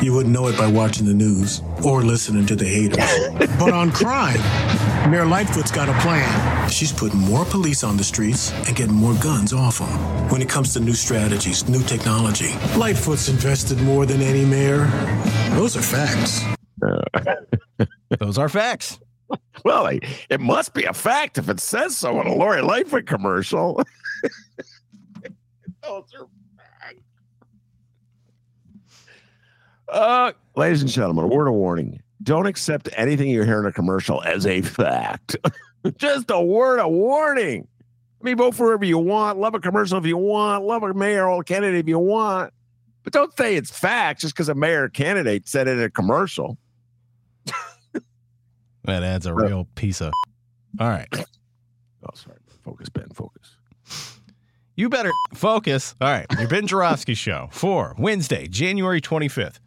You wouldn't know it by watching the news or listening to the haters. But on crime, Mayor Lightfoot's got a plan. She's putting more police on the streets and getting more guns off them. When it comes to new strategies, new technology, Lightfoot's invested more than any mayor. Those are facts. Those are facts. Well, it must be a fact if it says so in a Lori Lightfoot commercial. Those are facts. Ladies and gentlemen, a word of warning. Don't accept anything you hear in a commercial as a fact. Just a word of warning. I mean, vote for whoever you want. Love a commercial if you want. Love a mayoral candidate if you want. But don't say it's fact just because a mayor candidate said it in a commercial. That adds a real piece of... All right. Oh, sorry. Focus, Ben. Focus. You better focus. All right. Your Ben Joravsky Show for Wednesday, January 25th.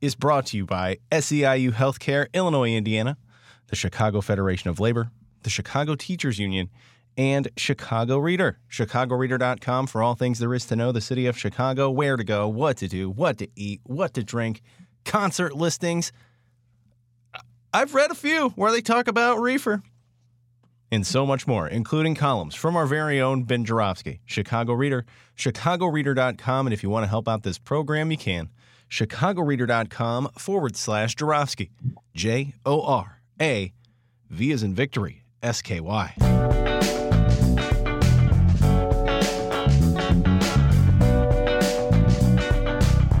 Is brought to you by SEIU Healthcare, Illinois, Indiana, the Chicago Federation of Labor, the Chicago Teachers Union, and Chicago Reader. ChicagoReader.com for all things there is to know, the city of Chicago, where to go, what to do, what to eat, what to drink, concert listings. I've read a few where they talk about reefer. And so much more, including columns from our very own Ben Joravsky, Chicago Reader, ChicagoReader.com. And if you want to help out this program, you can. ChicagoReader.com/Joravsky, J-O-R-A-V as in victory, S-K-Y.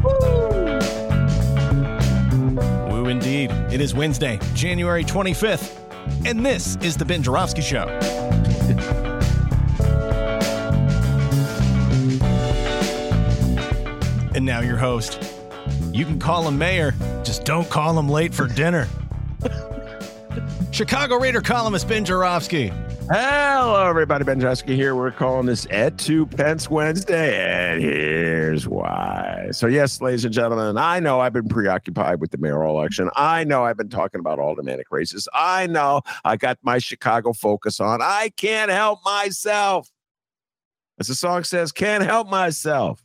Woo! Woo indeed. It is Wednesday, January 25th, and this is the Ben Joravsky Show. And now your host. You can call him mayor, just don't call him late for dinner. Chicago Reader columnist Ben Joravsky. Hello, everybody. Ben Joravsky here. We're calling this Et Tu Pence Wednesday, and here's why. So, yes, ladies and gentlemen, I know I've been preoccupied with the mayoral election. I know I've been talking about aldermanic races. I know I got my Chicago focus on. I can't help myself. As the song says, can't help myself.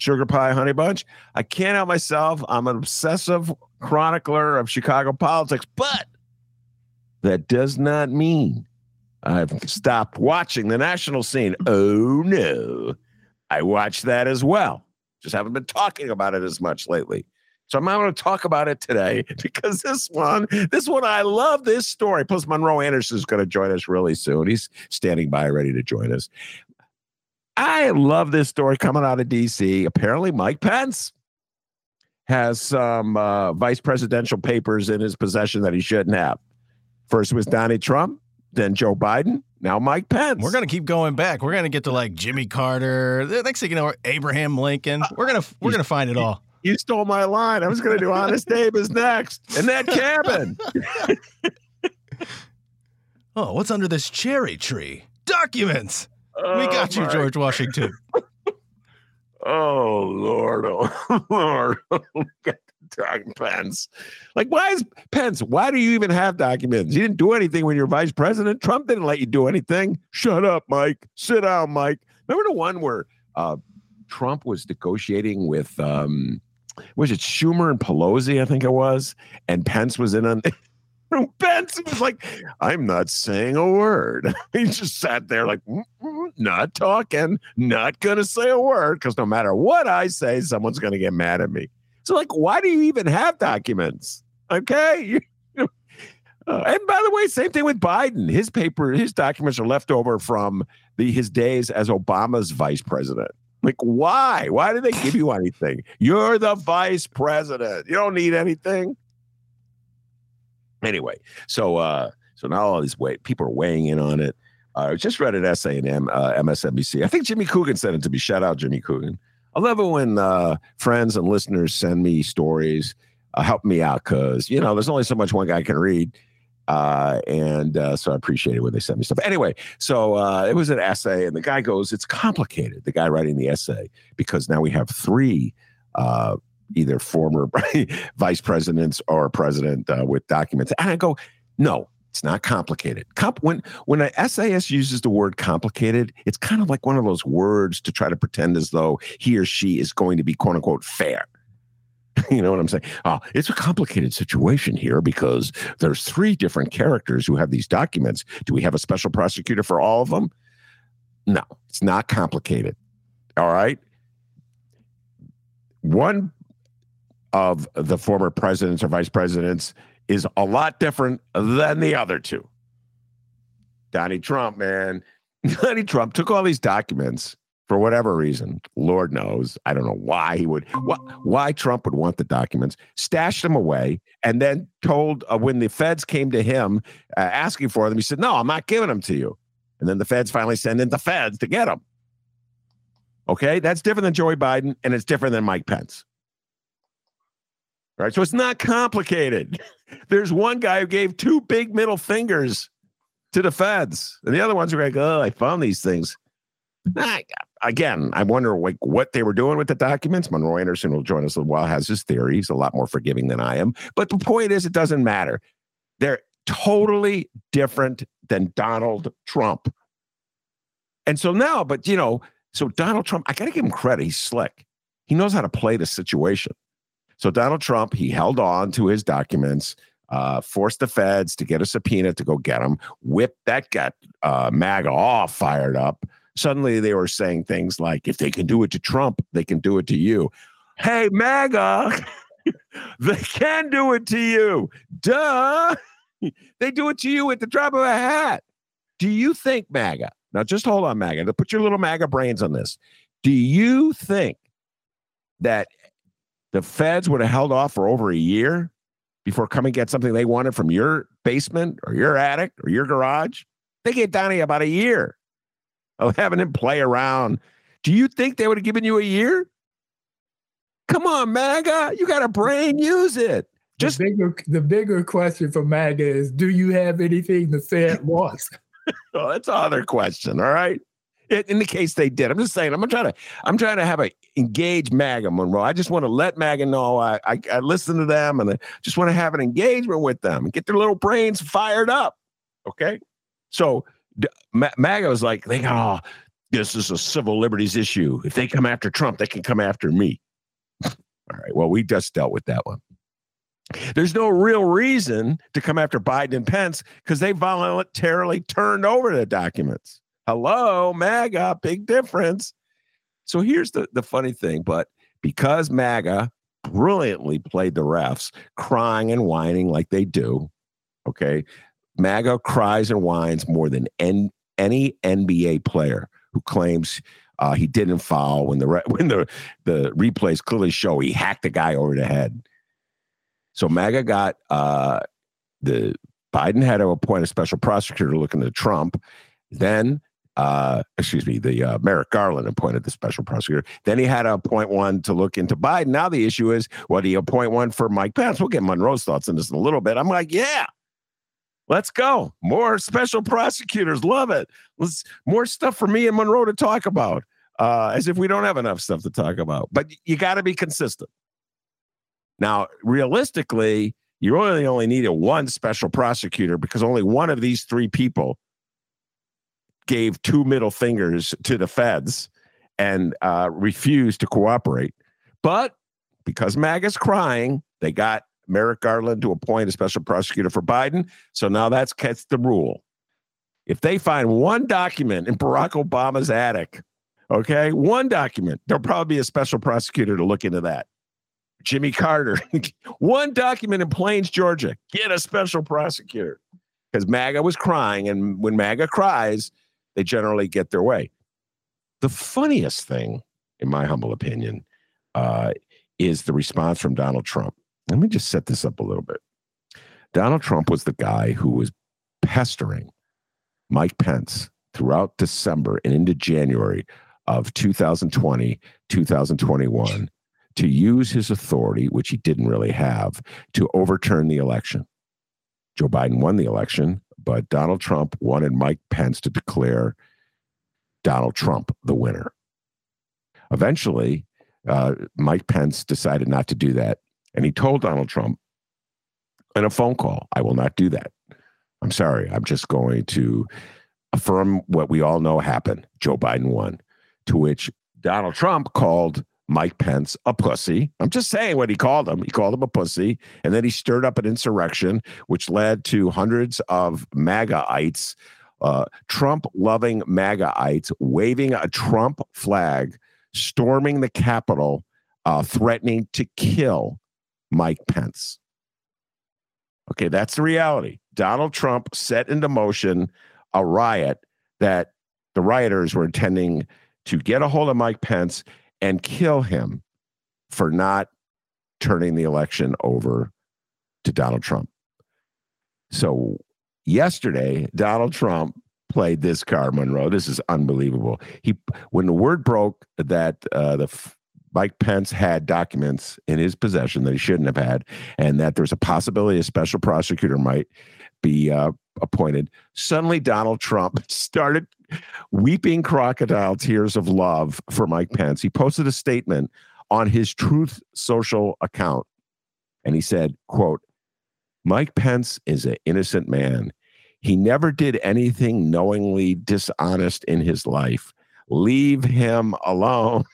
Sugar Pie Honey Bunch. I can't help myself. I'm an obsessive chronicler of Chicago politics, but that does not mean I've stopped watching the national scene. Oh, no. I watch that as well. Just haven't been talking about it as much lately. So I'm not going to talk about it today because this one, I love this story. Plus, Monroe Anderson is going to join us really soon. He's standing by ready to join us. I love this story coming out of D.C. Apparently, Mike Pence has some vice presidential papers in his possession that he shouldn't have. First was Donald Trump, then Joe Biden, now Mike Pence. We're going to keep going back. We're going to get to like Jimmy Carter. The next thing you know, Abraham Lincoln. We're going to find it all. You stole my line. I was going to do Honest Abe is next in that cabin. Oh, what's under this cherry tree? Documents. We got you, George Washington. Oh, Lord. Oh, Lord. Pence. Like, why is Pence? Why do you even have documents? You didn't do anything when you were vice president. Trump didn't let you do anything. Shut up, Mike. Sit down, Mike. Remember the one where Trump was negotiating with, was it Schumer and Pelosi? I think it was. And Pence was in on Pence was like, I'm not saying a word. He just sat there like, not talking, not going to say a word, because no matter what I say, someone's going to get mad at me. So, like, why do you even have documents? Okay. And by the way, same thing with Biden. His paper, his documents are left over from his days as Obama's vice president. Like, why? Why did they give you anything? You're the vice president. You don't need anything. Anyway, so now all these people are weighing in on it. I just read an essay in MSNBC. I think Jimmy Coogan sent it to me. Shout out, Jimmy Coogan. I love it when friends and listeners send me stories help me out, because, you know, there's only so much one guy can read. So I appreciated when they sent me stuff. Anyway, so it was an essay, and the guy goes, it's complicated, the guy writing the essay, because now we have three either former vice presidents or president with documents. And I go, no, it's not complicated. When an SAS uses the word complicated, it's kind of like one of those words to try to pretend as though he or she is going to be, quote unquote, fair. You know what I'm saying? It's a complicated situation here because there's three different characters who have these documents. Do we have a special prosecutor for all of them? No, it's not complicated. All right. One of the former presidents or vice presidents is a lot different than the other two. Donnie Trump, man. Donnie Trump took all these documents. For whatever reason, Lord knows, I don't know why he would, why Trump would want the documents, stashed them away, and then told when the feds came to him asking for them, he said, no, I'm not giving them to you. And then the feds finally send in the feds to get them. Okay, that's different than Joe Biden, and it's different than Mike Pence. Right, so it's not complicated. There's one guy who gave two big middle fingers to the feds, and the other ones were like, oh, I found these things. Again, I wonder what they were doing with the documents. Monroe Anderson will join us in a while, has his theory. He's a lot more forgiving than I am. But the point is, it doesn't matter. They're totally different than Donald Trump. And so now, but, you know, so Donald Trump, I got to give him credit. He's slick. He knows how to play the situation. So Donald Trump, he held on to his documents, forced the feds to get a subpoena to go get him, whipped that guy, MAGA, all fired up. Suddenly they were saying things like, if they can do it to Trump, they can do it to you. Hey, MAGA, they can do it to you. Duh. They do it to you at the drop of a hat. Do you think, MAGA? Now, just hold on, MAGA. Put your little MAGA brains on this. Do you think that the feds would have held off for over a year before coming get something they wanted from your basement or your attic or your garage? They gave Donnie about a year of having him play around. Do you think they would have given you a year? Come on, MAGA. You got a brain. Use it. Just the bigger question for MAGA is, do you have anything to say at once? Well, that's another question, all right? In the case they did. I'm just saying, I'm trying to have a engage MAGA, Monroe. I just want to let MAGA know I listen to them, and I just want to have an engagement with them and get their little brains fired up, okay? So MAGA was like, they got, oh, this is a civil liberties issue. If they come after Trump, they can come after me. All right. Well, we just dealt with that one. There's no real reason to come after Biden and Pence because they voluntarily turned over the documents. Hello, MAGA, big difference. So here's the funny thing, but because MAGA brilliantly played the refs, crying and whining like they do, okay, MAGA cries and whines more than any NBA player who claims he didn't foul when the replays clearly show he hacked the guy over the head. So MAGA got the Biden had to appoint a special prosecutor looking at Trump. Then, the Merrick Garland appointed the special prosecutor. Then he had to appoint one to look into Biden. Now the issue is, well, do you appoint one for Mike Pence? We'll get Monroe's thoughts on this in a little bit. I'm like, yeah. Let's go. More special prosecutors. Love it. More stuff for me and Monroe to talk about, as if we don't have enough stuff to talk about. But you got to be consistent. Now, realistically, you really only needed one special prosecutor because only one of these three people gave two middle fingers to the feds and refused to cooperate. But because MAGA's crying, they got Merrick Garland to appoint a special prosecutor for Biden. So now that's the rule. If they find one document in Barack Obama's attic, okay, one document, there'll probably be a special prosecutor to look into that. Jimmy Carter, one document in Plains, Georgia, get a special prosecutor. Because MAGA was crying, and when MAGA cries, they generally get their way. The funniest thing, in my humble opinion, is the response from Donald Trump. Let me just set this up a little bit. Donald Trump was the guy who was pestering Mike Pence throughout December and into January of 2020, 2021, to use his authority, which he didn't really have, to overturn the election. Joe Biden won the election, but Donald Trump wanted Mike Pence to declare Donald Trump the winner. Eventually, Mike Pence decided not to do that. And he told Donald Trump in a phone call, I will not do that. I'm sorry. I'm just going to affirm what we all know happened. Joe Biden won. To which Donald Trump called Mike Pence a pussy. I'm just saying what he called him. He called him a pussy. And then he stirred up an insurrection, which led to hundreds of MAGAites, Trump-loving MAGAites, waving a Trump flag, storming the Capitol, threatening to kill Mike Pence. Okay, that's the reality. Donald Trump set into motion a riot that the rioters were intending to get a hold of Mike Pence and kill him for not turning the election over to Donald Trump. So yesterday, Donald Trump played this card, Monroe. This is unbelievable. When the word broke that Mike Pence had documents in his possession that he shouldn't have had, and that there's a possibility a special prosecutor might be appointed. Suddenly, Donald Trump started weeping crocodile tears of love for Mike Pence. He posted a statement on his Truth Social account, and he said, quote, Mike Pence is an innocent man. He never did anything knowingly dishonest in his life. Leave him alone.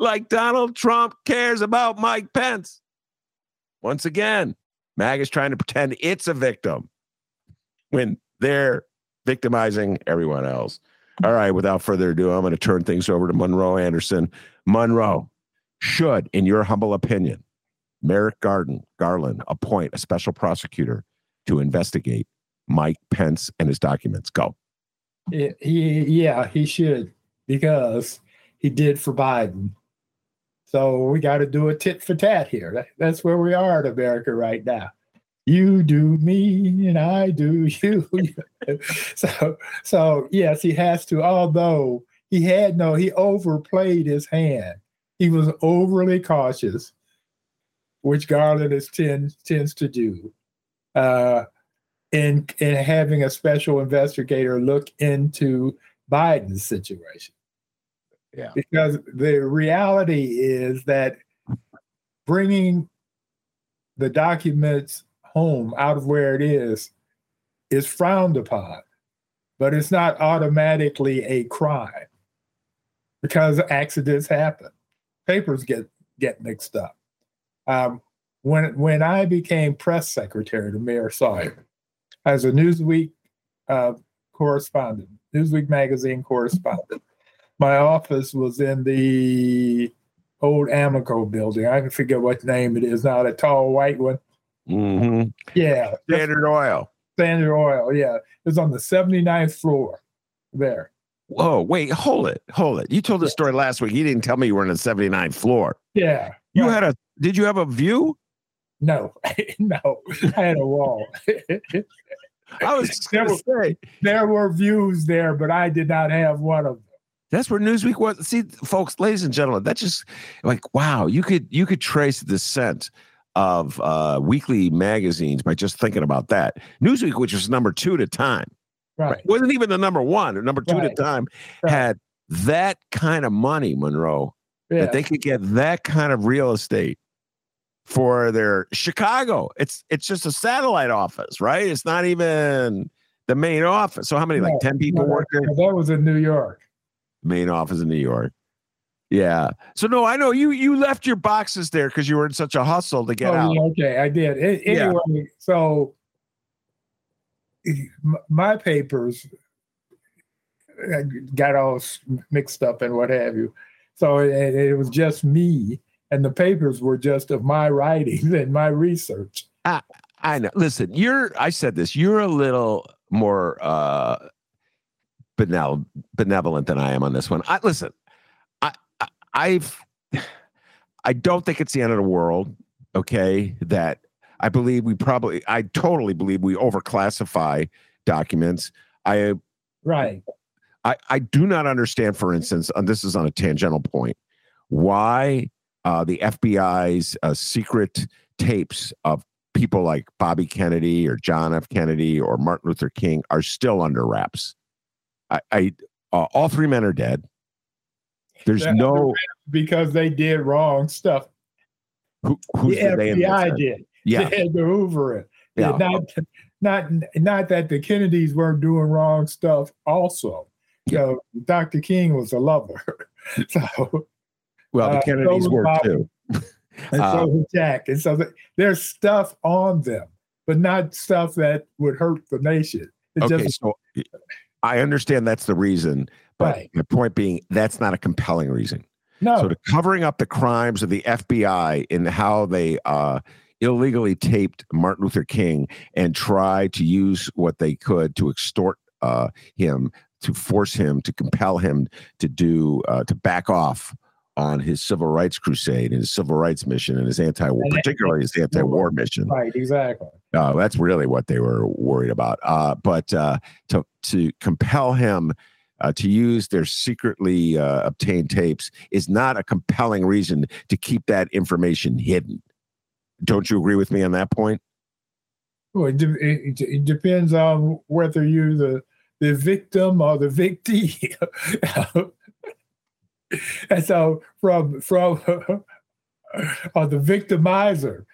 Like Donald Trump cares about Mike Pence. Once again, MAGA is trying to pretend it's a victim when they're victimizing everyone else. All right, without further ado, I'm going to turn things over to Monroe Anderson. Monroe, should, in your humble opinion, Merrick Garland appoint a special prosecutor to investigate Mike Pence and his documents? Go. Yeah, he should, because he did for Biden. So we got to do a tit for tat here. That's where we are in America right now. You do me and I do you. So yes, he has to, although he overplayed his hand. He was overly cautious, which Garland tends to do. In having a special investigator look into Biden's situation. Yeah. Because the reality is that bringing the documents home out of where it is frowned upon, but it's not automatically a crime because accidents happen. Papers get mixed up. When I became press secretary to Mayor Sawyer, I was a Newsweek correspondent, Newsweek magazine correspondent. My office was in the old Amoco building. I can forget what name it is now, a tall white one. Mm-hmm. Yeah. Standard Oil, yeah. It was on the 79th floor there. Whoa, wait, hold it. You told this story last week. You didn't tell me you were on the 79th floor. Yeah. You had did you have a view? No, I had a wall. I was just going to say there were views there, but I did not have one of them. That's where Newsweek was. See, folks, ladies and gentlemen, that's just like, wow, you could trace the descent of weekly magazines by just thinking about that. Newsweek, which was number 2 to Time, right? It wasn't even the number 1 or number 2 to Time, had that kind of money, Monroe, that they could get that kind of real estate for their Chicago. It's just a satellite office, right? It's not even the main office. So how many, 10 people work there? That was in New York. Main office in New York. Yeah. So no, I know you left your boxes there because you were in such a hustle to get out. Okay, I did. Anyway, so my papers got all mixed up and what have you. So it was just me, and the papers were just of my writings and my research. I know. Listen, I said this, you're a little more benevolent than I am on this one. I don't think it's the end of the world. Okay, that I totally believe we overclassify documents. I do not understand, for instance, and this is on a tangential point, why the FBI's secret tapes of people like Bobby Kennedy or John F. Kennedy or Martin Luther King are still under wraps. All three men are dead. There's no, because they did wrong stuff. The FBI did. Yeah. They had to hoover it. Yeah. Not that the Kennedys weren't doing wrong stuff also. Yeah. So Dr. King was a lover. So, well, the Kennedys so were Bobby, too. And so was Jack. And so there's stuff on them, but not stuff that would hurt the nation. I understand that's the reason, but right. The point being, that's not a compelling reason. No. So to covering up the crimes of the FBI in how they illegally taped Martin Luther King and tried to use what they could to extort him, to force him, to compel him to do, to back off on his civil rights crusade and his civil rights mission and his anti-war, particularly his anti-war mission. Right, exactly. That's really what they were worried about. But to compel him to use their secretly obtained tapes is not a compelling reason to keep that information hidden. Don't you agree with me on that point? Well, it depends on whether you're the victim or the victee. And so from or the victimizer,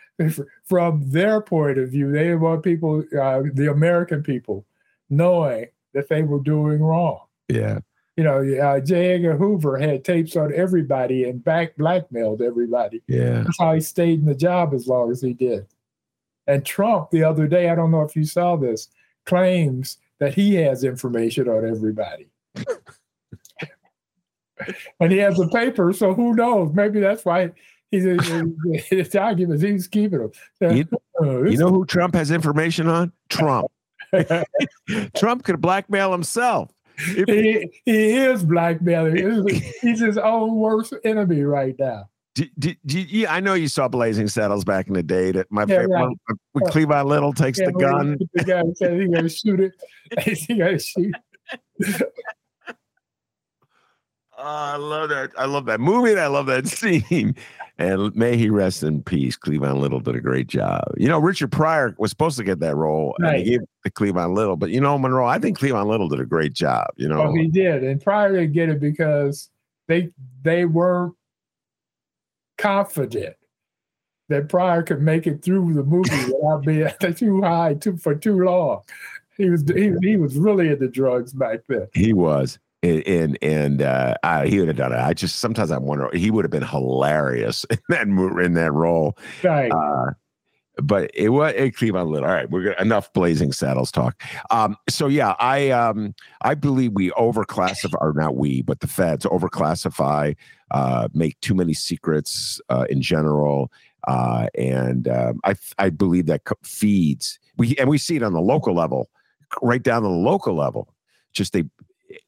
from their point of view, they want people, the American people, knowing that they were doing wrong. Yeah. You know, J. Edgar Hoover had tapes on everybody and blackmailed everybody. Yeah. That's how he stayed in the job as long as he did. And Trump the other day, I don't know if you saw this, claims that he has information on everybody. And he has the paper, so who knows? Maybe that's why he's in documents. He's keeping them. You know who Trump has information on? Trump. Trump could blackmail himself. He is blackmailing. He's his own worst enemy right now. I know you saw Blazing Saddles back in the day. That my favorite right. When Cleavon Little takes the gun. The guy said he's going to shoot it. He's going to shoot it. Oh, I love that. I love that movie and I love that scene. And may he rest in peace. Cleavon Little did a great job. You know, Richard Pryor was supposed to get that role. Right. And he gave it to Cleavon Little. But, you know, Monroe, I think Cleavon Little did a great job. You know, oh, he did. And Pryor didn't get it because they were confident that Pryor could make it through the movie without being too high for too long. He was really into drugs back then. He was. And he would have done it. I just sometimes I wonder he would have been hilarious in that role. Right. But it was Cleavon Little. All right, enough Blazing Saddles talk. I believe we overclassify, or not we, but the feds overclassify, make too many secrets in general, and I believe that feeds we see it on the local level, right down to the local level. Just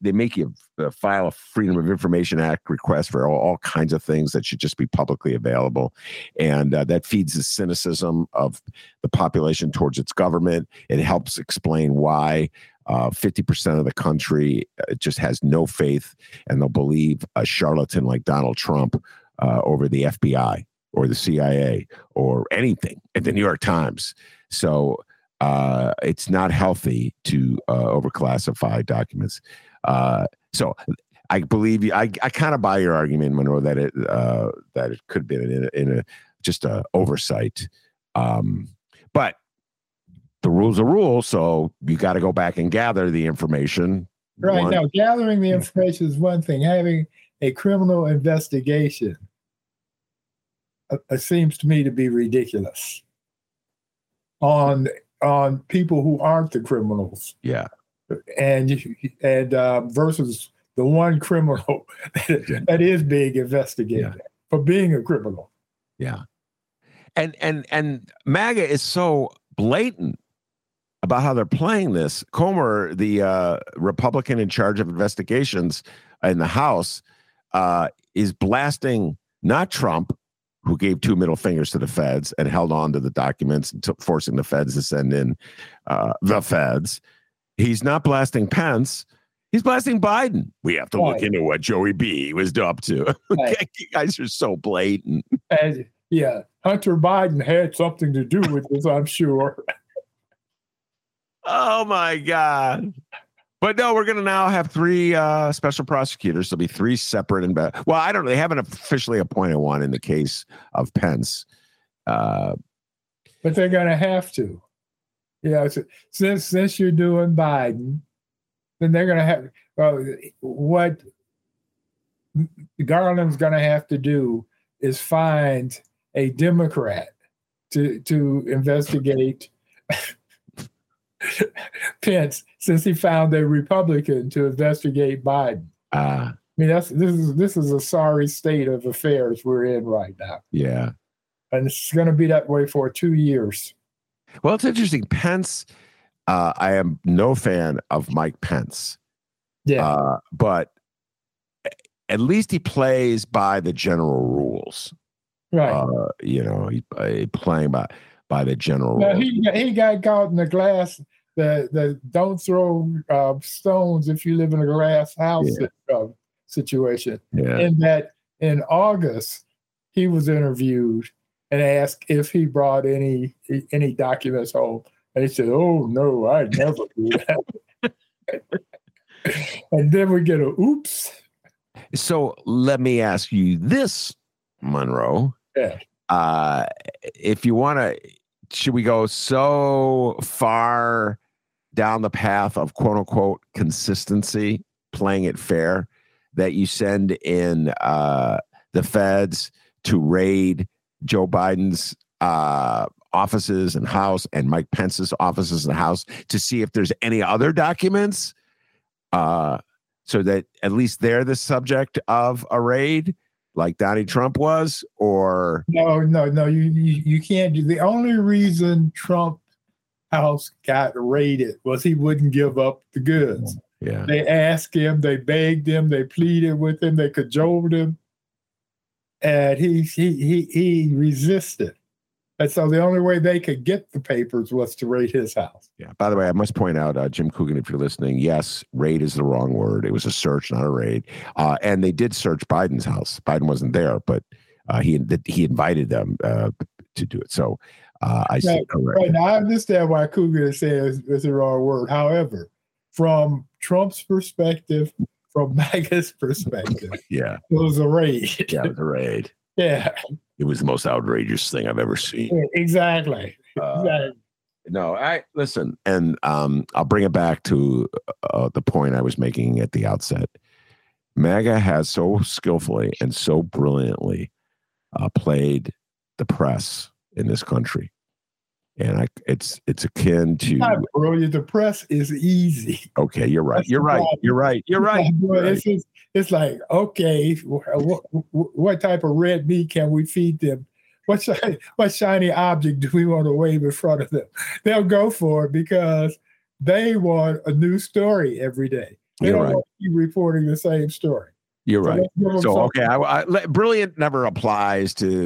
they make you file a Freedom of Information Act request for all kinds of things that should just be publicly available. And that feeds the cynicism of the population towards its government. It helps explain why 50% of the country just has no faith, and they'll believe a charlatan like Donald Trump over the FBI or the CIA or anything at the New York Times. So it's not healthy to overclassify documents. So I believe you. I kind of buy your argument, Monroe, that it could have been just a oversight. But the rule's a rule, so you got to go back and gather the information. Right. Now, gathering the information is one thing. Having a criminal investigation seems to me to be ridiculous on people who aren't the criminals. Yeah. And versus the one criminal that is being investigated for being a criminal. Yeah. And MAGA is so blatant about how they're playing this. Comer, the Republican in charge of investigations in the House, is blasting not Trump, who gave two middle fingers to the feds and held on to the documents, forcing the feds to send in the feds. He's not blasting Pence. He's blessing Biden. We have to look into what Joey B was up to. Right. You guys are so blatant. And, yeah, Hunter Biden had something to do with this, I'm sure. Oh, my God. But no, we're going to now have three special prosecutors. There'll be three separate. Well, I don't know. They haven't officially appointed one in the case of Pence. But they're going to have to. Yeah, so since you're doing Biden, then they're going to have what Garland's going to have to do is find a Democrat to investigate Pence, since he found a Republican to investigate Biden. I mean, this is a sorry state of affairs we're in right now. Yeah, and it's going to be that way for 2 years. Well, it's interesting. Pence, I am no fan of Mike Pence. Yeah, but at least he plays by the general rules. Right. You know, he playing by the general rules. He got caught in the glass. The don't throw stones if you live in a glass house situation. Yeah. And that in August, he was interviewed and asked if he brought any documents home. And he said, oh, no, I never do that. And then we get an oops. So let me ask you this, Monroe. Yeah. If you want to, should we go so far down the path of quote unquote consistency, playing it fair, that you send in the feds to raid Joe Biden's offices and house and Mike Pence's offices and house to see if there's any other documents so that at least they're the subject of a raid like Donald Trump was? Or no, you can't do. The only reason Trump's house got raided was he wouldn't give up the goods. Yeah. They asked him, they begged him, they pleaded with him, they cajoled him. And he resisted. And so the only way they could get the papers was to raid his house. Yeah. By the way, I must point out, Jim Coogan, if you're listening, yes, raid is the wrong word. It was a search, not a raid. And they did search Biden's house. Biden wasn't there, but he invited them to do it. So I see. Right. Now, I understand why Coogan is saying it's the wrong word. However, from Trump's perspective, from MAGA's perspective, yeah, it was a raid. Yeah, it was a raid. Yeah. It was the most outrageous thing I've ever seen. Exactly. No, I listen, and I'll bring it back to the point I was making at the outset. MAGA has so skillfully and so brilliantly played the press in this country, and it's akin to. Not brilliant. The press is easy. Okay, you're right. You're right. It's like, okay, what type of red meat can we feed them? What shiny object do we want to wave in front of them? They'll go for it because they want a new story every day. They don't want to keep reporting the same story. You're right. So okay, brilliant never applies to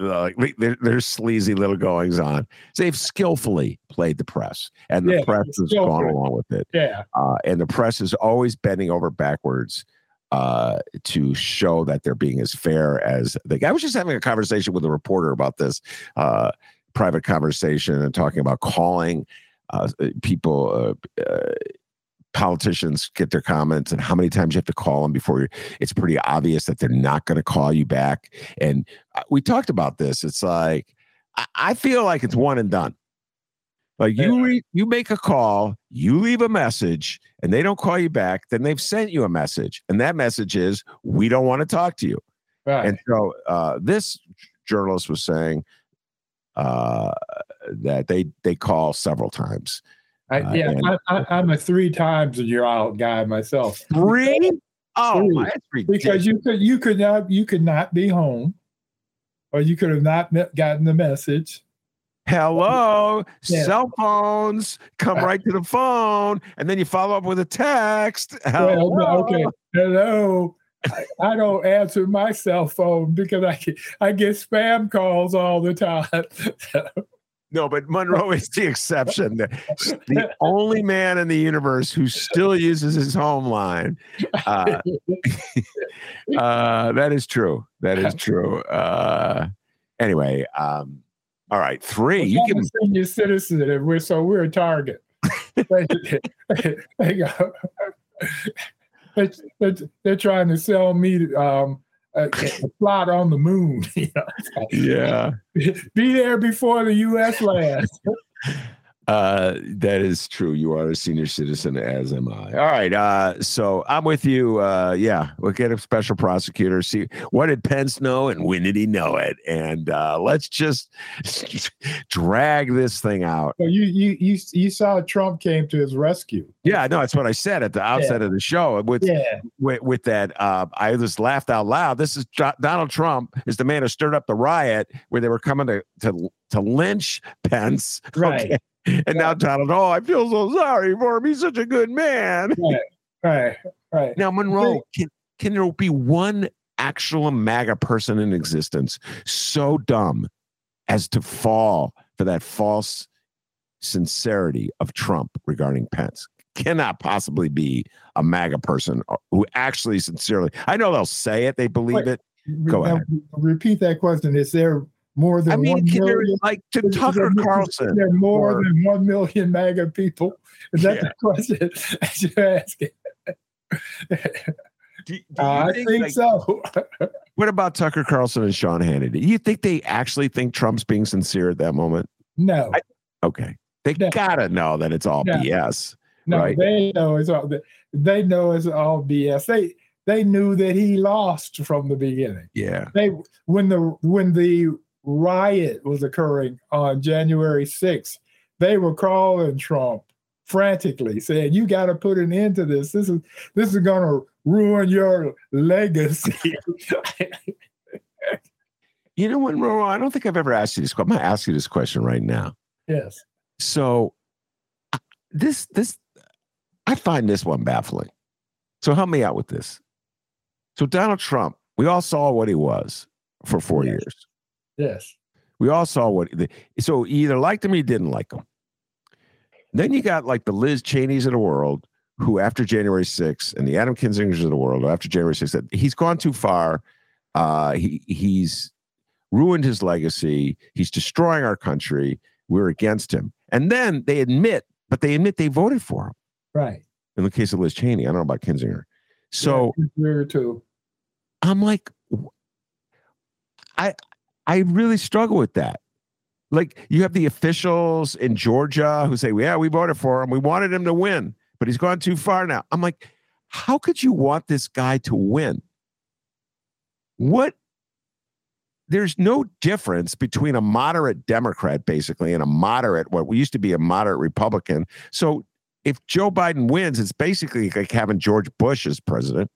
like there's sleazy little goings on. So they've skillfully played the press, and the press has gone along with it. Yeah, and the press is always bending over backwards to show that they're being as fair as they. I was just having a conversation with a reporter about this private conversation and talking about calling people. Politicians get their comments and how many times you have to call them before it's pretty obvious that they're not going to call you back. And we talked about this. It's like, I feel like it's one and done. Like you make a call, you leave a message and they don't call you back. Then they've sent you a message. And that message is, we don't want to talk to you. Right. And so this journalist was saying that they call several times. I'm a 3 times and you're out guy myself. 3? Oh, my, that's ridiculous. Because you could not be home, or you could have not gotten the message. Hello, cell phones. Come right to the phone, and then you follow up with a text. Hello. Well, okay. Hello. I don't answer my cell phone because I get spam calls all the time. No, but Monroe is the exception. The only man in the universe who still uses his home line. That is true. That is true. Anyway, all right, three. You can senior citizen, and we're a target. They're trying to sell me a plot on the moon. You know? Yeah, be there before the U.S. lands. That is true. You are a senior citizen, as am I. All right. So I'm with you. Yeah, we'll get a special prosecutor. See, what did Pence know and when did he know it? And let's just drag this thing out. So you saw Trump came to his rescue. Yeah, no, that's what I said at the outset of the show. With that, I just laughed out loud. This is Donald Trump is the man who stirred up the riot where they were coming to lynch Pence. Right. Okay. And now Donald, I feel so sorry for him. He's such a good man. Right. Now, Monroe, can there be one actual MAGA person in existence so dumb as to fall for that false sincerity of Trump regarding Pence? Cannot possibly be a MAGA person who actually sincerely. I know they'll say it. They believe it. Go ahead. Repeat that question. Is there... more than 1 million, like to Tucker Carlson. There are more than 1 million MAGA people. Is that the question that you're asking? I think so. What about Tucker Carlson and Sean Hannity? You think they actually think Trump's being sincere at that moment? No. They gotta know that it's all BS. No, right? They know it's all. They know it's all BS. They knew that he lost from the beginning. Yeah. When the riot was occurring on January 6th. They were calling Trump frantically, saying, "You got to put an end to this. This is going to ruin your legacy." You know what, Monroe? I don't think I've ever asked you this question. I'm going to ask you this question right now. Yes. So I find this one baffling. So help me out with this. So Donald Trump, we all saw what he was for four years. Yes. We all saw so he either liked him or he didn't like him. Then you got like the Liz Cheneys of the world who after January 6th and the Adam Kinzingers of the world after January 6th, said he's gone too far. He's ruined his legacy. He's destroying our country. We're against him. And then they admit they voted for him. Right. In the case of Liz Cheney, I don't know about Kinzinger. So yeah, too. I'm like, I really struggle with that. Like you have the officials in Georgia who say, yeah, we voted for him. We wanted him to win, but he's gone too far now. I'm like, how could you want this guy to win? What? There's no difference between a moderate Democrat, basically, and what used to be a moderate Republican. So if Joe Biden wins, it's basically like having George Bush as president.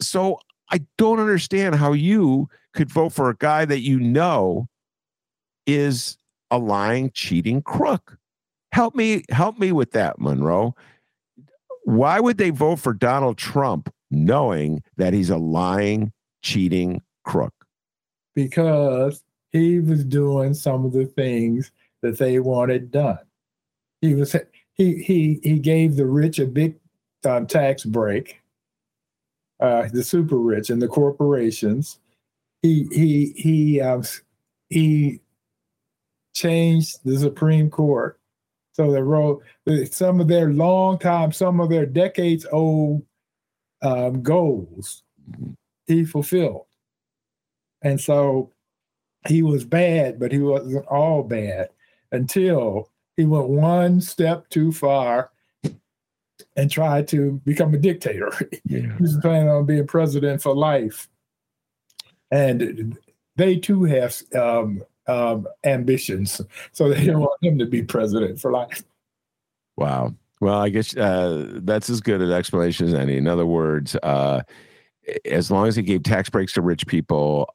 So I don't understand how you could vote for a guy that you know is a lying, cheating crook. Help me with that, Monroe. Why would they vote for Donald Trump knowing that he's a lying, cheating crook? Because he was doing some of the things that they wanted done. He gave the rich a big tax break, the super rich and the corporations. He changed the Supreme Court, so they wrote some of their decades old goals he fulfilled, and so he was bad, but he wasn't all bad until he went one step too far and tried to become a dictator. Yeah. He was planning on being president for life. And they too have ambitions, so they didn't want him to be president for life. Wow. Well, I guess that's as good an explanation as any. In other words, as long as he gave tax breaks to rich people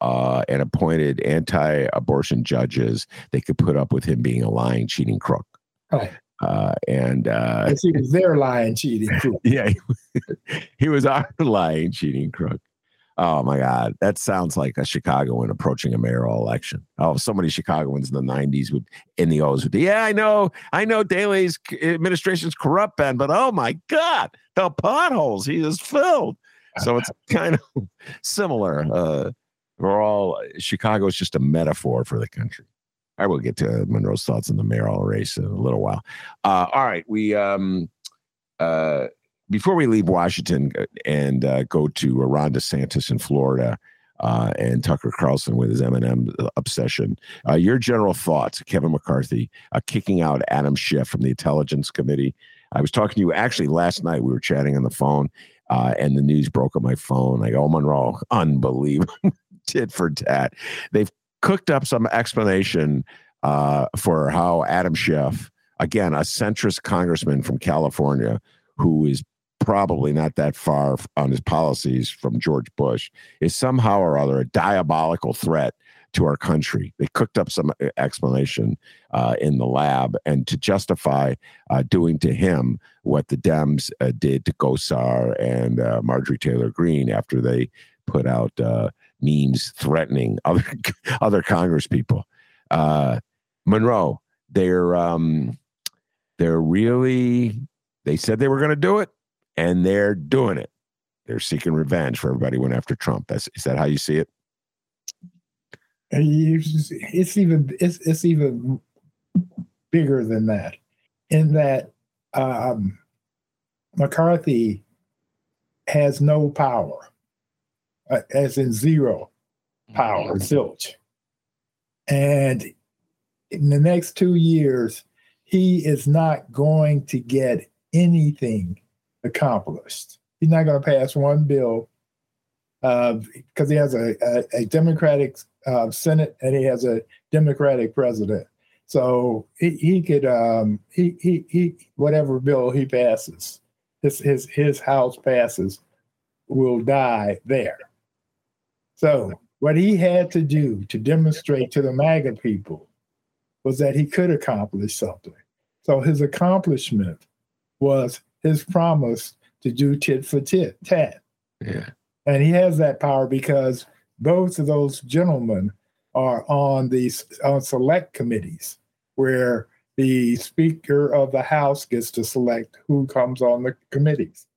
and appointed anti-abortion judges, they could put up with him being a lying, cheating crook. Right. Because he was their lying, cheating crook. Yeah, he was our lying, cheating crook. Oh my God, that sounds like a Chicagoan approaching a mayoral election. Oh, so many Chicagoans in the 90s would, in the O's would be, yeah, I know Daley's administration's corrupt, Ben, but oh my God, the potholes he has filled. So it's kind of similar. We're all, Chicago is just a metaphor for the country. I will get to Monroe's thoughts on the mayoral race in a little while. All right, we before we leave Washington and go to Ron DeSantis in Florida and Tucker Carlson with his M&M obsession, your general thoughts, Kevin McCarthy kicking out Adam Schiff from the Intelligence Committee. I was talking to you actually last night. We were chatting on the phone, and the news broke on my phone. I go, oh, Monroe, unbelievable, tit for tat. They've cooked up some explanation for how Adam Schiff, again, a centrist congressman from California, who is probably not that far on his policies from George Bush, is somehow or other a diabolical threat to our country. They cooked up some explanation in the lab, and to justify doing to him what the Dems did to Gosar and Marjorie Taylor Greene after they put out memes threatening other congresspeople. Monroe, they're really... They said they were going to do it, and they're doing it. They're seeking revenge for everybody who went after Trump. Is that how you see it? It's even bigger than that. In that McCarthy has no power, as in zero power, zilch. And in the next 2 years, he is not going to get anything accomplished. He's not going to pass one bill because he has a Democratic Senate and he has a Democratic president. So he could whatever bill he passes, his house passes, will die there. So what he had to do to demonstrate to the MAGA people was that he could accomplish something. So his accomplishment was his promise to do tit for tit, tat. Yeah. And he has that power because both of those gentlemen are on these select committees where the Speaker of the House gets to select who comes on the committees.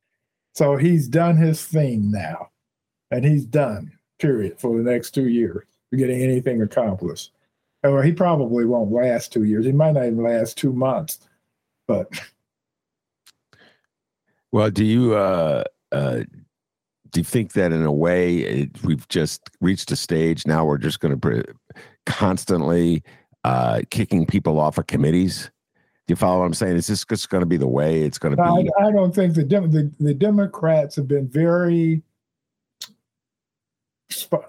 So he's done his thing now, and he's done, period, for the next 2 years, getting anything accomplished. Or he probably won't last 2 years. He might not even last 2 months, but... Well, do you think that in a way we've just reached a stage now we're just going to constantly kicking people off of committees? Do you follow what I'm saying? Is this just going to be the way it's going to be? I don't think the Democrats have been very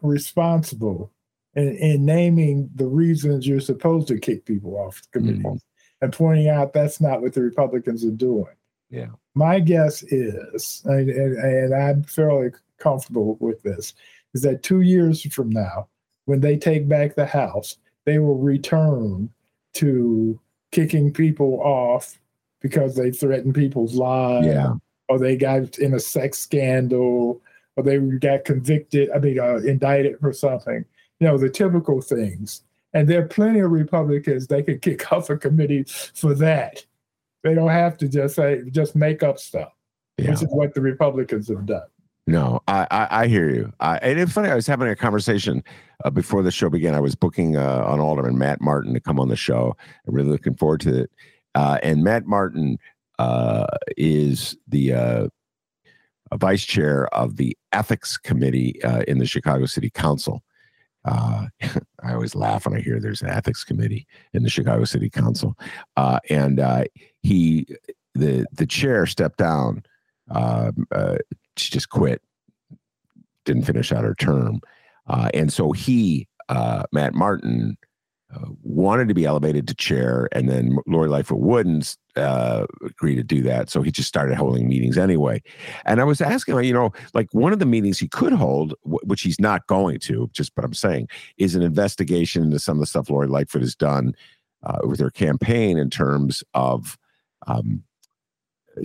responsible in naming the reasons you're supposed to kick people off committees and pointing out that's not what the Republicans are doing. Yeah. My guess is, and I'm fairly comfortable with this, is that 2 years from now, when they take back the House, they will return to kicking people off because they threatened people's lives, or they got in a sex scandal, or they got indicted for something. You know, the typical things. And there are plenty of Republicans they could kick off a committee for that. They don't have to just make up stuff, which is what the Republicans have done. No, I hear you. And it's funny, I was having a conversation before the show began. I was booking on Alderman Matt Martin to come on the show. I'm really looking forward to it. And Matt Martin is the vice chair of the Ethics Committee in the Chicago City Council. I always laugh when I hear there's an ethics committee in the Chicago City Council. The chair stepped down. She just quit, didn't finish out her term. And so Matt Martin, wanted to be elevated to chair, and then Lori Lightfoot wouldn't agree to do that. So he just started holding meetings anyway. And I was asking, one of the meetings he could hold, which he's not going to, just what I'm saying, is an investigation into some of the stuff Lori Lightfoot has done with her campaign in terms of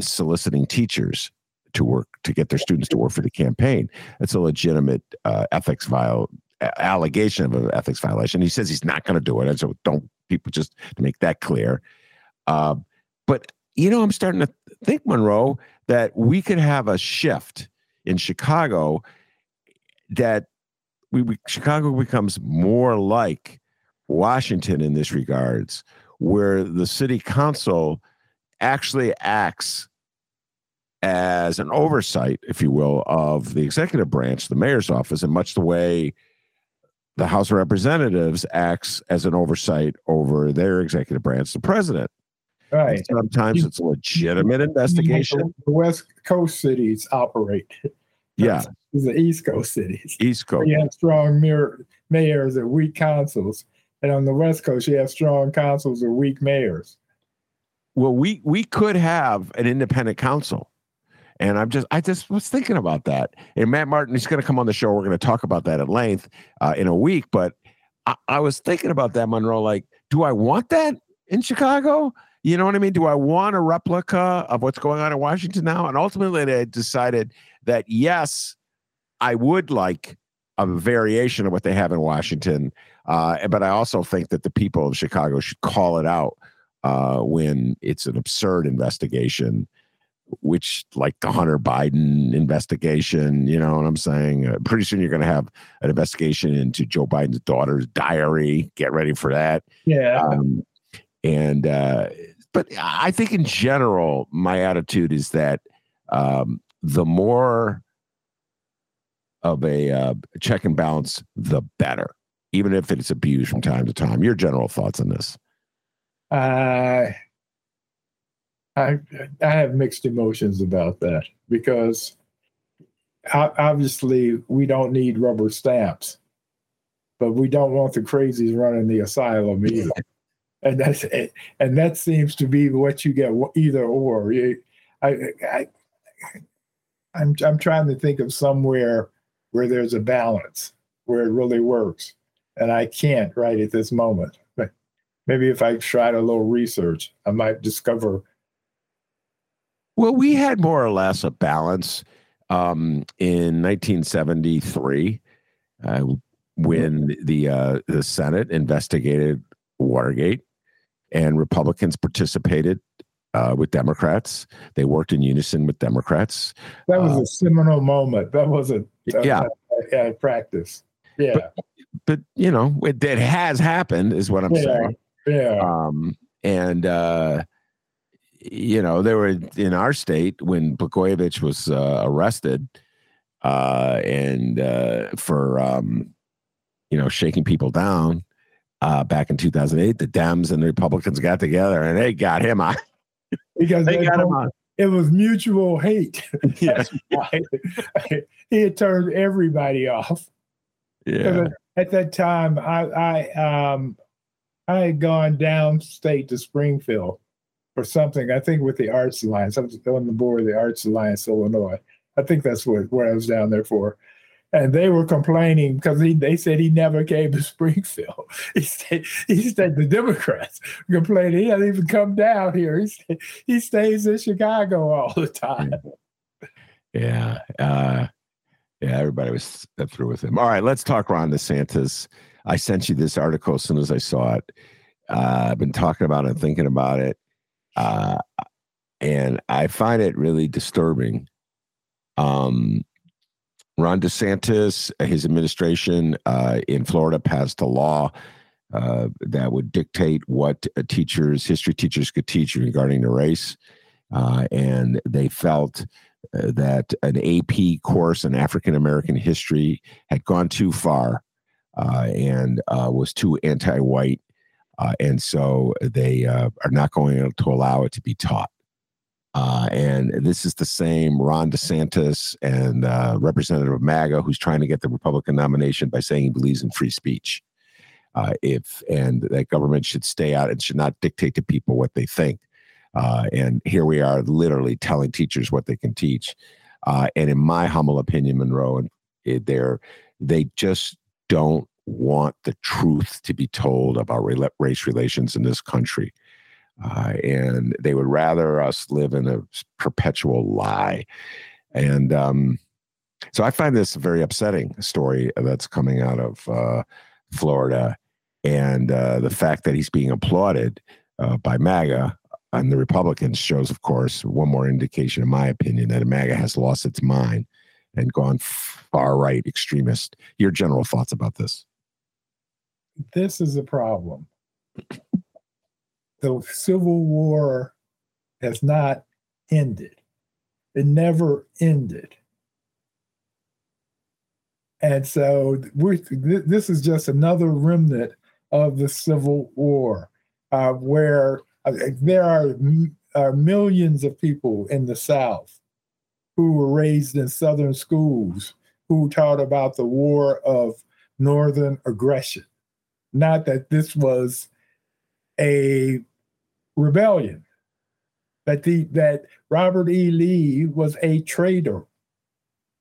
soliciting teachers to work, to get their students to work for the campaign. It's a legitimate allegation of an ethics violation. He says he's not going to do it. And so don't people, just to make that clear. But, you know, I'm starting to think, Monroe, that we could have a shift in Chicago that Chicago becomes more like Washington in this regards, where the city council actually acts as an oversight, if you will, of the executive branch, the mayor's office, in much the way the House of Representatives acts as an oversight over their executive branch, the president. Right. And sometimes it's a legitimate investigation. The West Coast cities operate. Yeah. It's the East Coast cities. East Coast. You have strong mayors and weak councils. And on the West Coast, you have strong councils and weak mayors. Well, we could have an independent council. And I just was thinking about that. And Matt Martin, he's going to come on the show. We're going to talk about that at length in a week. But I was thinking about that, Monroe. Like, do I want that in Chicago? You know what I mean? Do I want a replica of what's going on in Washington now? And ultimately, I decided that, yes, I would like a variation of what they have in Washington. But I also think that the people of Chicago should call it out when it's an absurd investigation, which, like the Hunter Biden investigation, you know what I'm saying? Pretty soon you're going to have an investigation into Joe Biden's daughter's diary. Get ready for that. Yeah. But I think in general, my attitude is that the more of a check and balance, the better, even if it's abused from time to time. Your general thoughts on this? I have mixed emotions about that, because obviously we don't need rubber stamps, but we don't want the crazies running the asylum either. And that's it. And that seems to be what you get, either or. I'm trying to think of somewhere where there's a balance, where it really works, and I can't right at this moment. But maybe if I tried a little research, I might discover. Well, we had more or less a balance in 1973 when the Senate investigated Watergate, and Republicans participated with Democrats. They worked in unison with Democrats. That was a seminal moment. That wasn't practice. Yeah. But you know, it has happened, is what I'm saying. Yeah. You know, there were in our state when Blagojevich was arrested for, you know, shaking people down back in 2008, the Dems and the Republicans got together and they got him out. Because they got him out. It was mutual hate. Yeah. He had turned everybody off. Yeah. At that time, I had gone downstate to Springfield for something, I think, with the Arts Alliance. I was on the board of the Arts Alliance, Illinois. I think that's what I was down there for. And they were complaining because they said he never came to Springfield. He said the Democrats complaining he doesn't even come down here. He stays in Chicago all the time. Yeah. Everybody was through with him. All right, let's talk Ron DeSantis. I sent you this article as soon as I saw it. I've been talking about it, thinking about it. And I find it really disturbing. Ron DeSantis, his administration in Florida passed a law that would dictate what history teachers could teach regarding the race. And they felt that an AP course in African American history had gone too far and was too anti-white. And so they are not going to allow it to be taught. And this is the same Ron DeSantis and Representative of MAGA who's trying to get the Republican nomination by saying he believes in free speech. And that government should stay out and should not dictate to people what they think. And here we are literally telling teachers what they can teach. And in my humble opinion, Monroe, they just don't want the truth to be told about race relations in this country. And they would rather us live in a perpetual lie. And so I find this a very upsetting story that's coming out of Florida, and the fact that he's being applauded by MAGA and the Republicans shows, of course, one more indication, in my opinion, that MAGA has lost its mind and gone far right extremist. Your general thoughts about this? This is a problem. The Civil War has not ended. It never ended. And so this is just another remnant of the Civil War, where there are millions of people in the South who were raised in Southern schools who taught about the war of Northern aggression. Not that this was a rebellion, that Robert E. Lee was a traitor,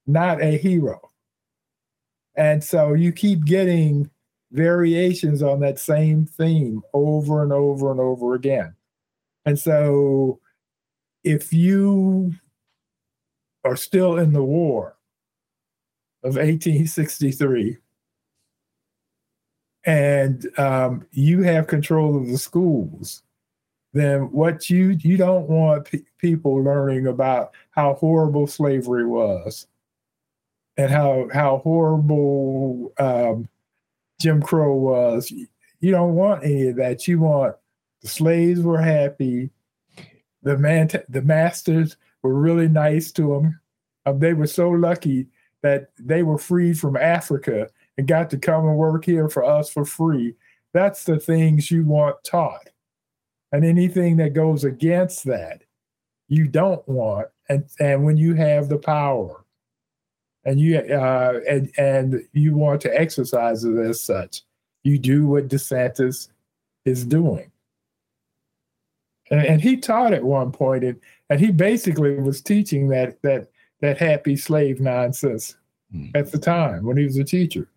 not a hero. And so you keep getting variations on that same theme over and over and over again. And so if you are still in the war of 1863 and you have control of the schools, then what you don't want people learning about how horrible slavery was, and how horrible Jim Crow was. You don't want any of that. You want the slaves were happy. The masters were really nice to them. They were so lucky that they were free from Africa and got to come and work here for us for free. That's the things you want taught. And anything that goes against that, you don't want. And when you have the power, and you want to exercise it as such, you do what DeSantis is doing. And he taught at one point, and he basically was teaching that happy slave nonsense at the time when he was a teacher.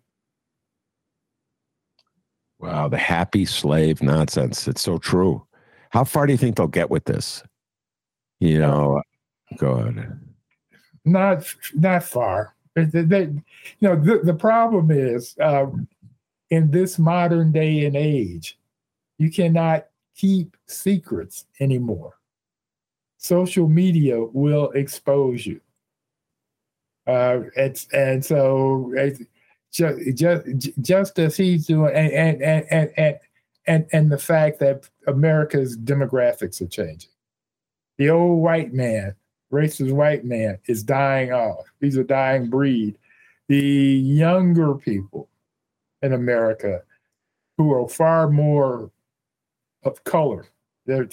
Wow, the happy slave nonsense. It's so true. How far do you think they'll get with this? You know, go on. Not far. The problem is in this modern day and age, you cannot keep secrets anymore. Social media will expose you. So it's just as he's doing, and the fact that America's demographics are changing. The old white man, racist white man, is dying off. He's a dying breed. The younger people in America, who are far more of color, there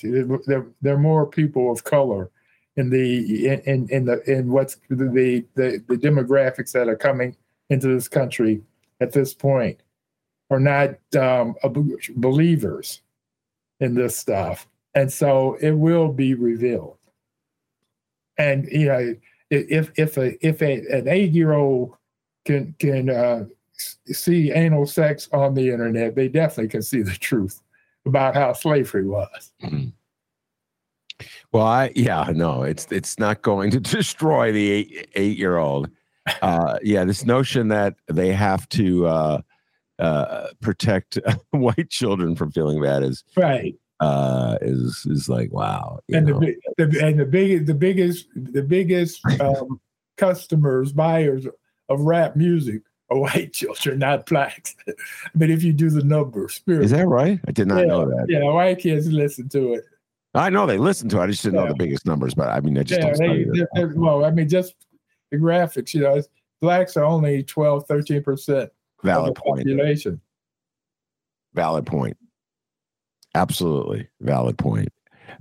are more people of color in the demographics that are coming into this country at this point, are not believers in this stuff, and so it will be revealed. And you know, if an 8-year-old can see anal sex on the internet, they definitely can see the truth about how slavery was. Mm-hmm. Well, it's not going to destroy the 8-year-old. This notion that they have to protect white children from feeling bad is right. Is like, wow. The biggest customers, buyers of rap music are white children, not blacks. But if you do the number, spiritually. Is that right? I did not know that. Yeah, white kids listen to it. I know they listen to it. I just didn't know the biggest numbers, but I mean, I just don't study that. Well, I mean, just the graphics, you know, blacks are only 12, 13% of the population. Valid point. Absolutely valid point.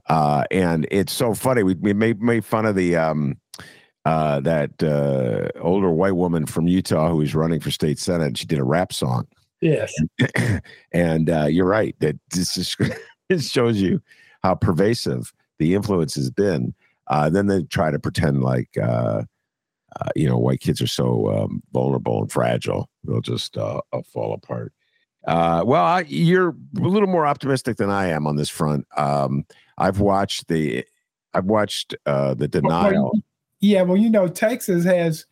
And it's so funny. We made fun of the that older white woman from Utah who was running for state senate. She did a rap song. Yes. And you're right. That it shows you how pervasive the influence has been. Then they try to pretend like, white kids are so vulnerable and fragile. They'll just fall apart. You're a little more optimistic than I am on this front. I've watched the denial. Yeah, well, you know, Texas has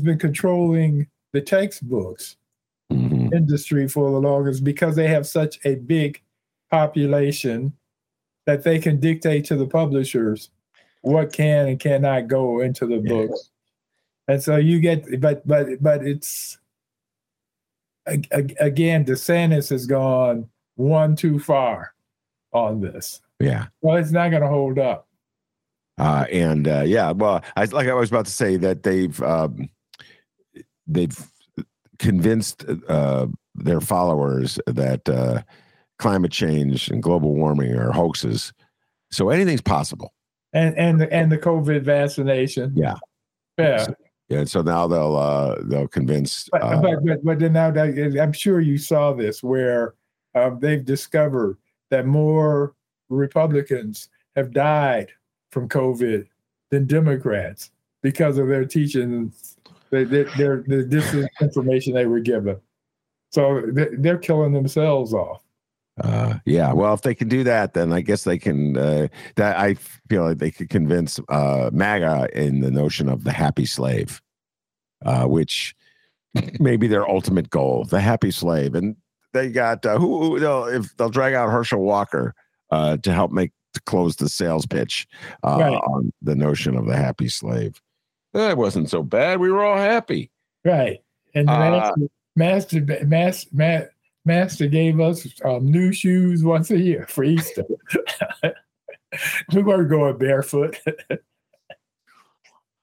been controlling the textbooks industry for the longest because they have such a big population that they can dictate to the publishers what can and cannot go into the books. And so you get, but it's, again, DeSantis has gone one too far on this. Yeah. Well, it's not going to hold up. I was about to say that they've convinced their followers that climate change and global warming are hoaxes, so anything's possible. And the COVID vaccination. Yeah. Yeah. So now they'll convince. But now I'm sure you saw this where they've discovered that more Republicans have died from COVID than Democrats because of their teachings, the disinformation they were given. So they're killing themselves off. Well, if they can do that, then I guess they can. That I feel like they could convince MAGA in the notion of the happy slave, which may be their ultimate goal, the happy slave. And they got they'll drag out Herschel Walker to help close the sales pitch on the notion of the happy slave. That wasn't so bad. We were all happy. Right. And the master gave us new shoes once a year for Easter. We weren't going barefoot.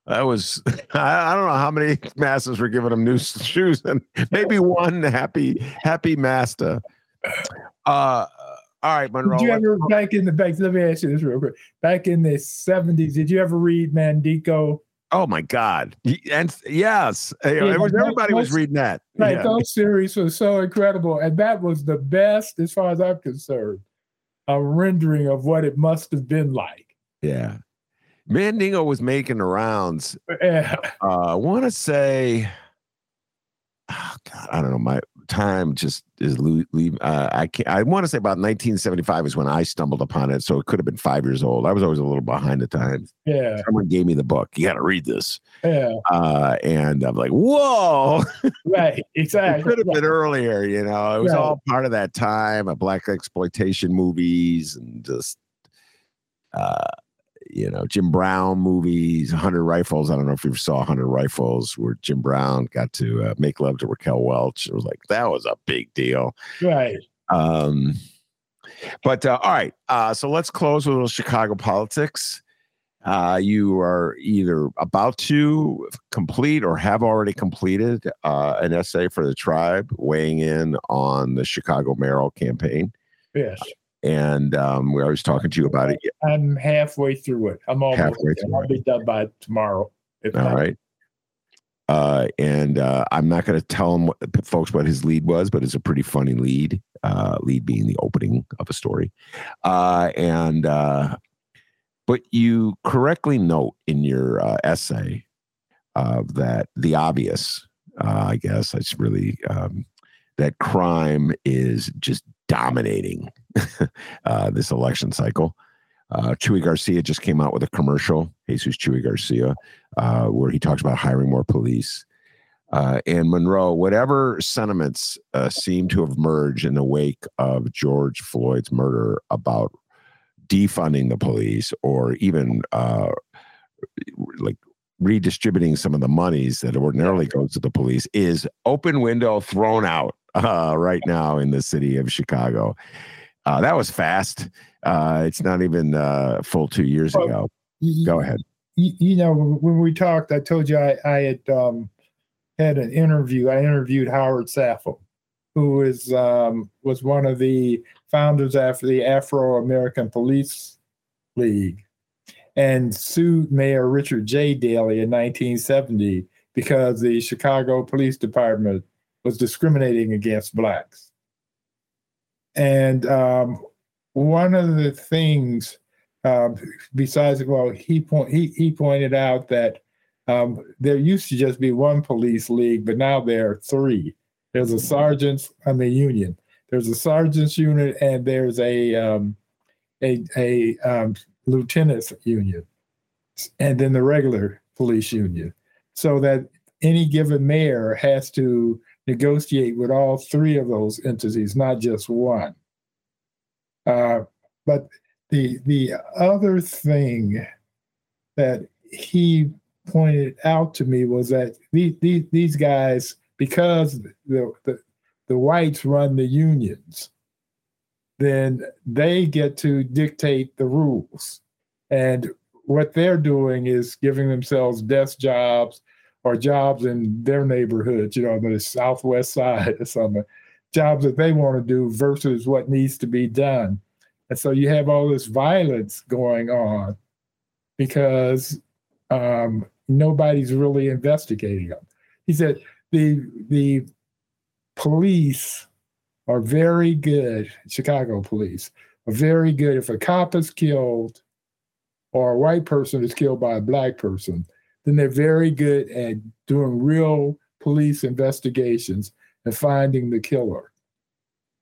That was, I don't know how many masters were giving them new shoes, and maybe one happy master. All right, Monroe. Did you ever let me ask you this real quick. Back in the 70s, did you ever read Mandico? Oh my God! And yes, everybody was reading that. Right, yeah. Those series were so incredible, and that was the best, as far as I'm concerned, a rendering of what it must have been like. Yeah, Mandingo was making the rounds. Yeah. I want to say, I don't know. My time just is leaving. I want to say about 1975 is when I stumbled upon it. So it could have been 5 years old. I was always a little behind the times. Yeah. Someone gave me the book. You got to read this. Yeah. And I'm like, whoa. Right. Exactly. It could have been earlier. You know, it was all part of that time of black exploitation movies and just, Jim Brown movies, 100 Rifles. I don't know if you saw 100 Rifles, where Jim Brown got to make love to Raquel Welch. It was like, that was a big deal. Right. All right. So let's close with a little Chicago politics. You are either about to complete or have already completed an essay for the Tribe, weighing in on the Chicago mayoral campaign. Yes. And we always talking to you about it. I'm halfway through it. I'm almost halfway through. I'll be done by tomorrow. All right. I'm not going to tell them folks what his lead was, but it's a pretty funny lead. Lead being the opening of a story. But you correctly note in your essay that the obvious, I guess, it's really that crime is just dominating this election cycle. Chuy Garcia just came out with a commercial, Jesus Chuy Garcia, where he talks about hiring more police. And Monroe, whatever sentiments seem to have emerged in the wake of George Floyd's murder about defunding the police or even redistributing some of the monies that ordinarily goes to the police is open window thrown out right now in the city of Chicago. That was fast. It's not even a full 2 years ago. Go ahead. You know, when we talked, I told you I had an interview. I interviewed Howard Saffel, who was one of the founders after the Afro-American Police League, and sued Mayor Richard J. Daley in 1970 because the Chicago Police Department was discriminating against blacks. And one of the things, besides, well, he pointed out that there used to just be one police league, but now there are three. There's a sergeant's, union. There's a sergeant's unit, and there's a lieutenant's union. and then the regular police union, so that any given mayor has to negotiate with all three of those entities, not just one. But the other thing that he pointed out to me was that these guys, because the whites run the unions, then they get to dictate the rules. And what they're doing is giving themselves desk jobs or jobs in their neighborhoods, you know, on the Southwest side or something, jobs that they want to do versus what needs to be done. And so you have all this violence going on because nobody's really investigating them. He said the police are very good, Chicago police, are very good. If a cop is killed or a white person is killed by a black person, then they're very good at doing real police investigations and finding the killer.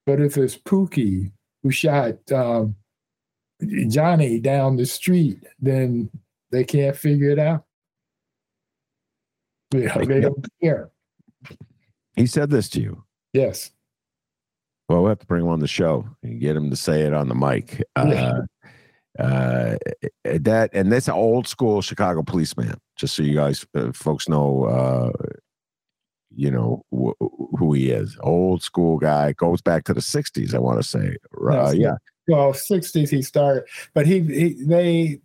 But if it's Pookie who shot Johnny down the street, then they can't figure it out. Yeah, they don't care. He said this to you? Yes. Well, we'll have to bring him on the show and get him to say it on the mic. That, and that's an old school Chicago policeman, just so you guys, folks know, you know, who he is. Old school guy, goes back to the 60s, I want to say. Yeah. Well, 60s he started, but they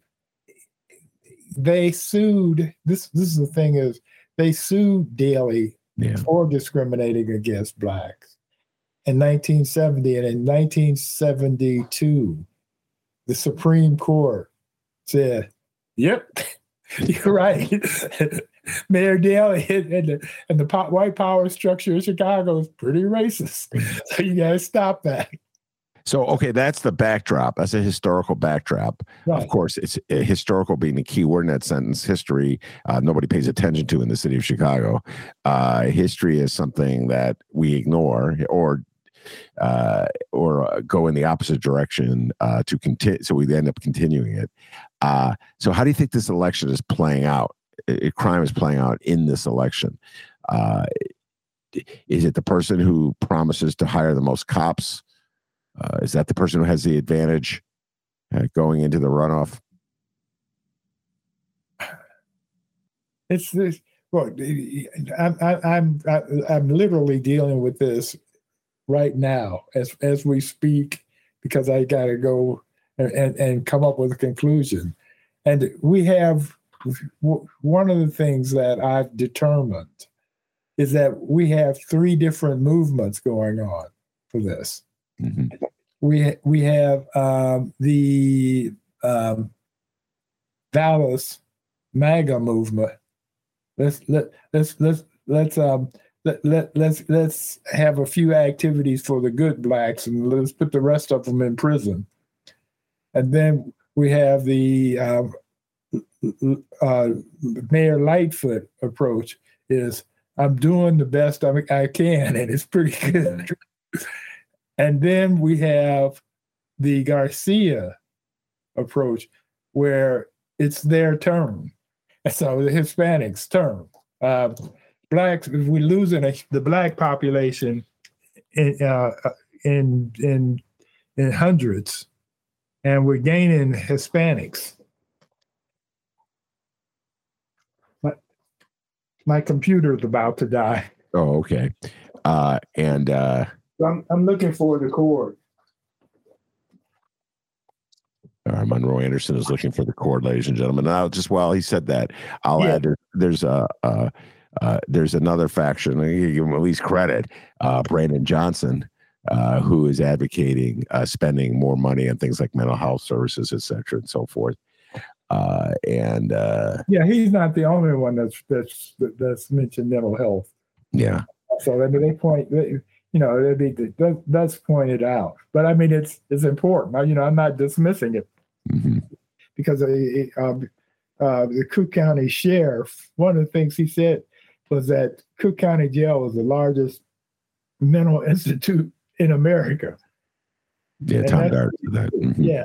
sued, this is the thing is, they sued Daley for discriminating against blacks in 1970. And in 1972, the Supreme Court said, yep, you're right. Mayor Daley and the white power structure in Chicago is pretty racist. So you got to stop that. So, okay, that's the backdrop. That's a historical backdrop. Right. Of course, it's historical being the key word in that sentence. History, nobody pays attention to in the city of Chicago. History is something that we ignore or go in the opposite direction to continue. So we end up continuing it. So how do you think this election is playing out? Crime is playing out in this election. Is it the person who promises to hire the most cops? Is that the person who has the advantage going into the runoff? It's this. Well, I'm literally dealing with this right now as we speak, because I got to go and come up with a conclusion. And we have one of the things that I've determined is that we have three different movements going on for this. Mm-hmm. We have the Dallas MAGA movement. Let's have a few activities for the good blacks, and let's put the rest of them in prison. And then we have the Mayor Lightfoot approach: is I'm doing the best I can, and it's pretty good. And then we have the Garcia approach, where it's their turn. So the Hispanics' turn. Blacks, if we're losing the black population in hundreds, and we're gaining Hispanics. My computer's about to die. Oh, okay. I'm looking for the cord. Monroe Anderson is looking for the cord, ladies and gentlemen. Now, just while he said that, I'll add there's another faction. I give him at least credit, Brandon Johnson, who is advocating spending more money on things like mental health services, et cetera, and so forth. He's not the only one that's mentioned mental health. Yeah. So I mean, that's pointed out. But I mean, it's important. I'm not dismissing it. Mm-hmm. Because the Cook County sheriff, one of the things he said was that Cook County Jail was the largest mental institute in America. Yeah, Tom Dart. Mm-hmm. Yeah.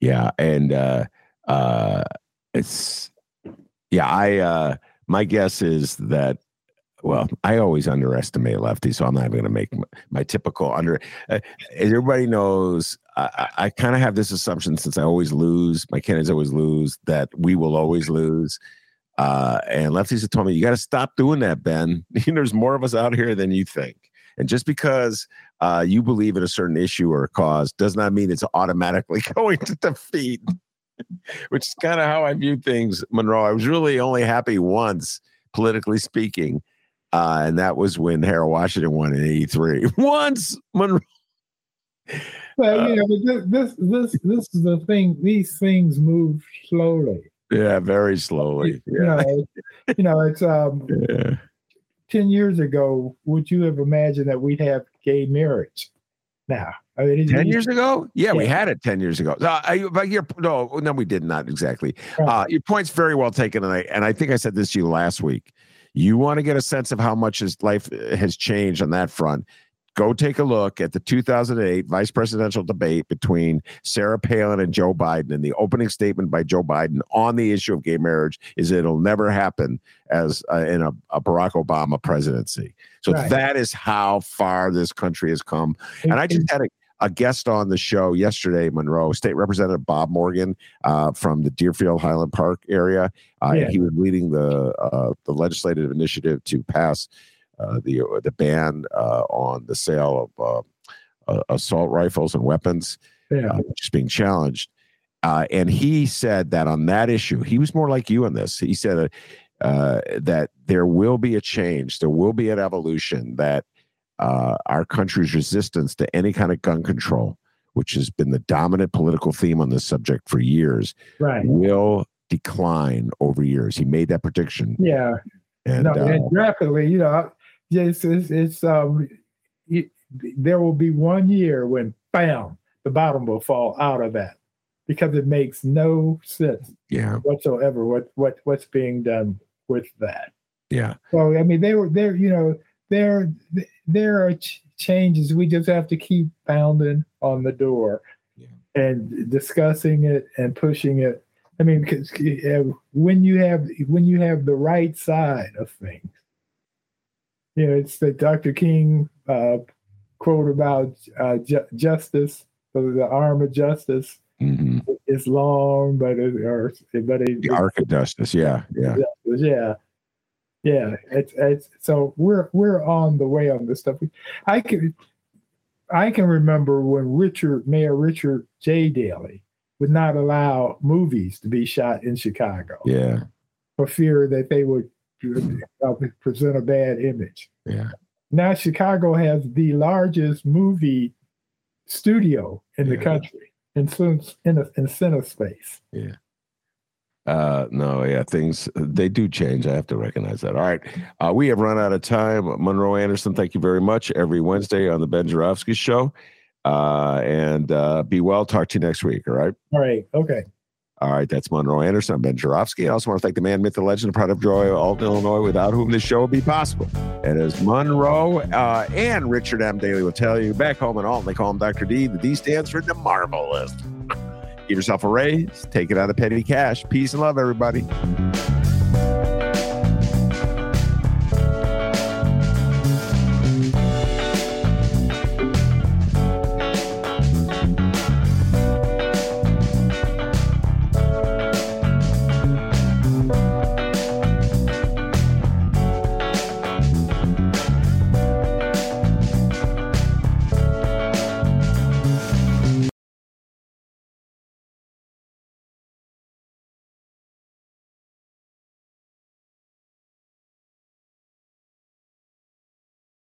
Yeah, and My guess is that, well, I always underestimate lefties, so I'm not even going to make my typical everybody knows I kind of have this assumption, since I always lose, my candidates always lose, that we will always lose. And lefties have told me, you got to stop doing that, Ben. There's more of us out here than you think. And just because you believe in a certain issue or a cause does not mean it's automatically going to defeat, which is kind of how I view things, Monroe. I was really only happy once, politically speaking, and that was when Harold Washington won in '83. Once, Monroe. Well, this is the thing. These things move slowly. Yeah, very slowly. Yeah, it's 10 years ago. Would you have imagined that we'd have gay marriage now? I mean, 10 years ago? Yeah, we had it 10 years ago. No, we did not exactly. Your point's very well taken, and I think I said this to you last week. You want to get a sense of how much his life has changed on that front. Go take a look at the 2008 vice presidential debate between Sarah Palin and Joe Biden, and the opening statement by Joe Biden on the issue of gay marriage is it'll never happen as in a Barack Obama presidency. So that is how far this country has come. And I just had a guest on the show yesterday, Monroe, State Representative Bob Morgan from the Deerfield Highland Park area. And he was leading the legislative initiative to pass the ban on the sale of assault rifles and weapons, which is being challenged. And he said that on that issue, he was more like you on this. He said that there will be a change. There will be an evolution, that our country's resistance to any kind of gun control, which has been the dominant political theme on this subject for years, will decline over years. He made that prediction. Yeah. And rapidly, there will be one year when, bam, the bottom will fall out of that, because it makes no sense whatsoever what's being done with that. Yeah. So I mean, there are changes. We just have to keep pounding on the door and discussing it and pushing it. I mean, because when you have the right side of things. It's the Dr. King quote about justice, the arm of justice is long, the arc of justice, yeah. It's so we're on the way on this stuff. I can remember when Mayor Richard J. Daley would not allow movies to be shot in Chicago, for fear that they would present a bad image. Yeah. Now Chicago has the largest movie studio in the country in center space. Yeah. Things, they do change. I have to recognize that. All right. We have run out of time. Monroe Anderson, thank you very much. Every Wednesday on the Ben Joravsky Show. And be well. Talk to you next week. All right. All right. Okay. All right, that's Monroe Anderson. I'm Ben Joravsky. I also want to thank the man, myth, the legend, the pride of Troy, Alton, Illinois, without whom this show would be possible. And as Monroe and Richard M. Daley will tell you, back home in Alton, they call him Dr. D. The D stands for the Marvelous. Get yourself a raise. Take it out of petty cash. Peace and love, everybody.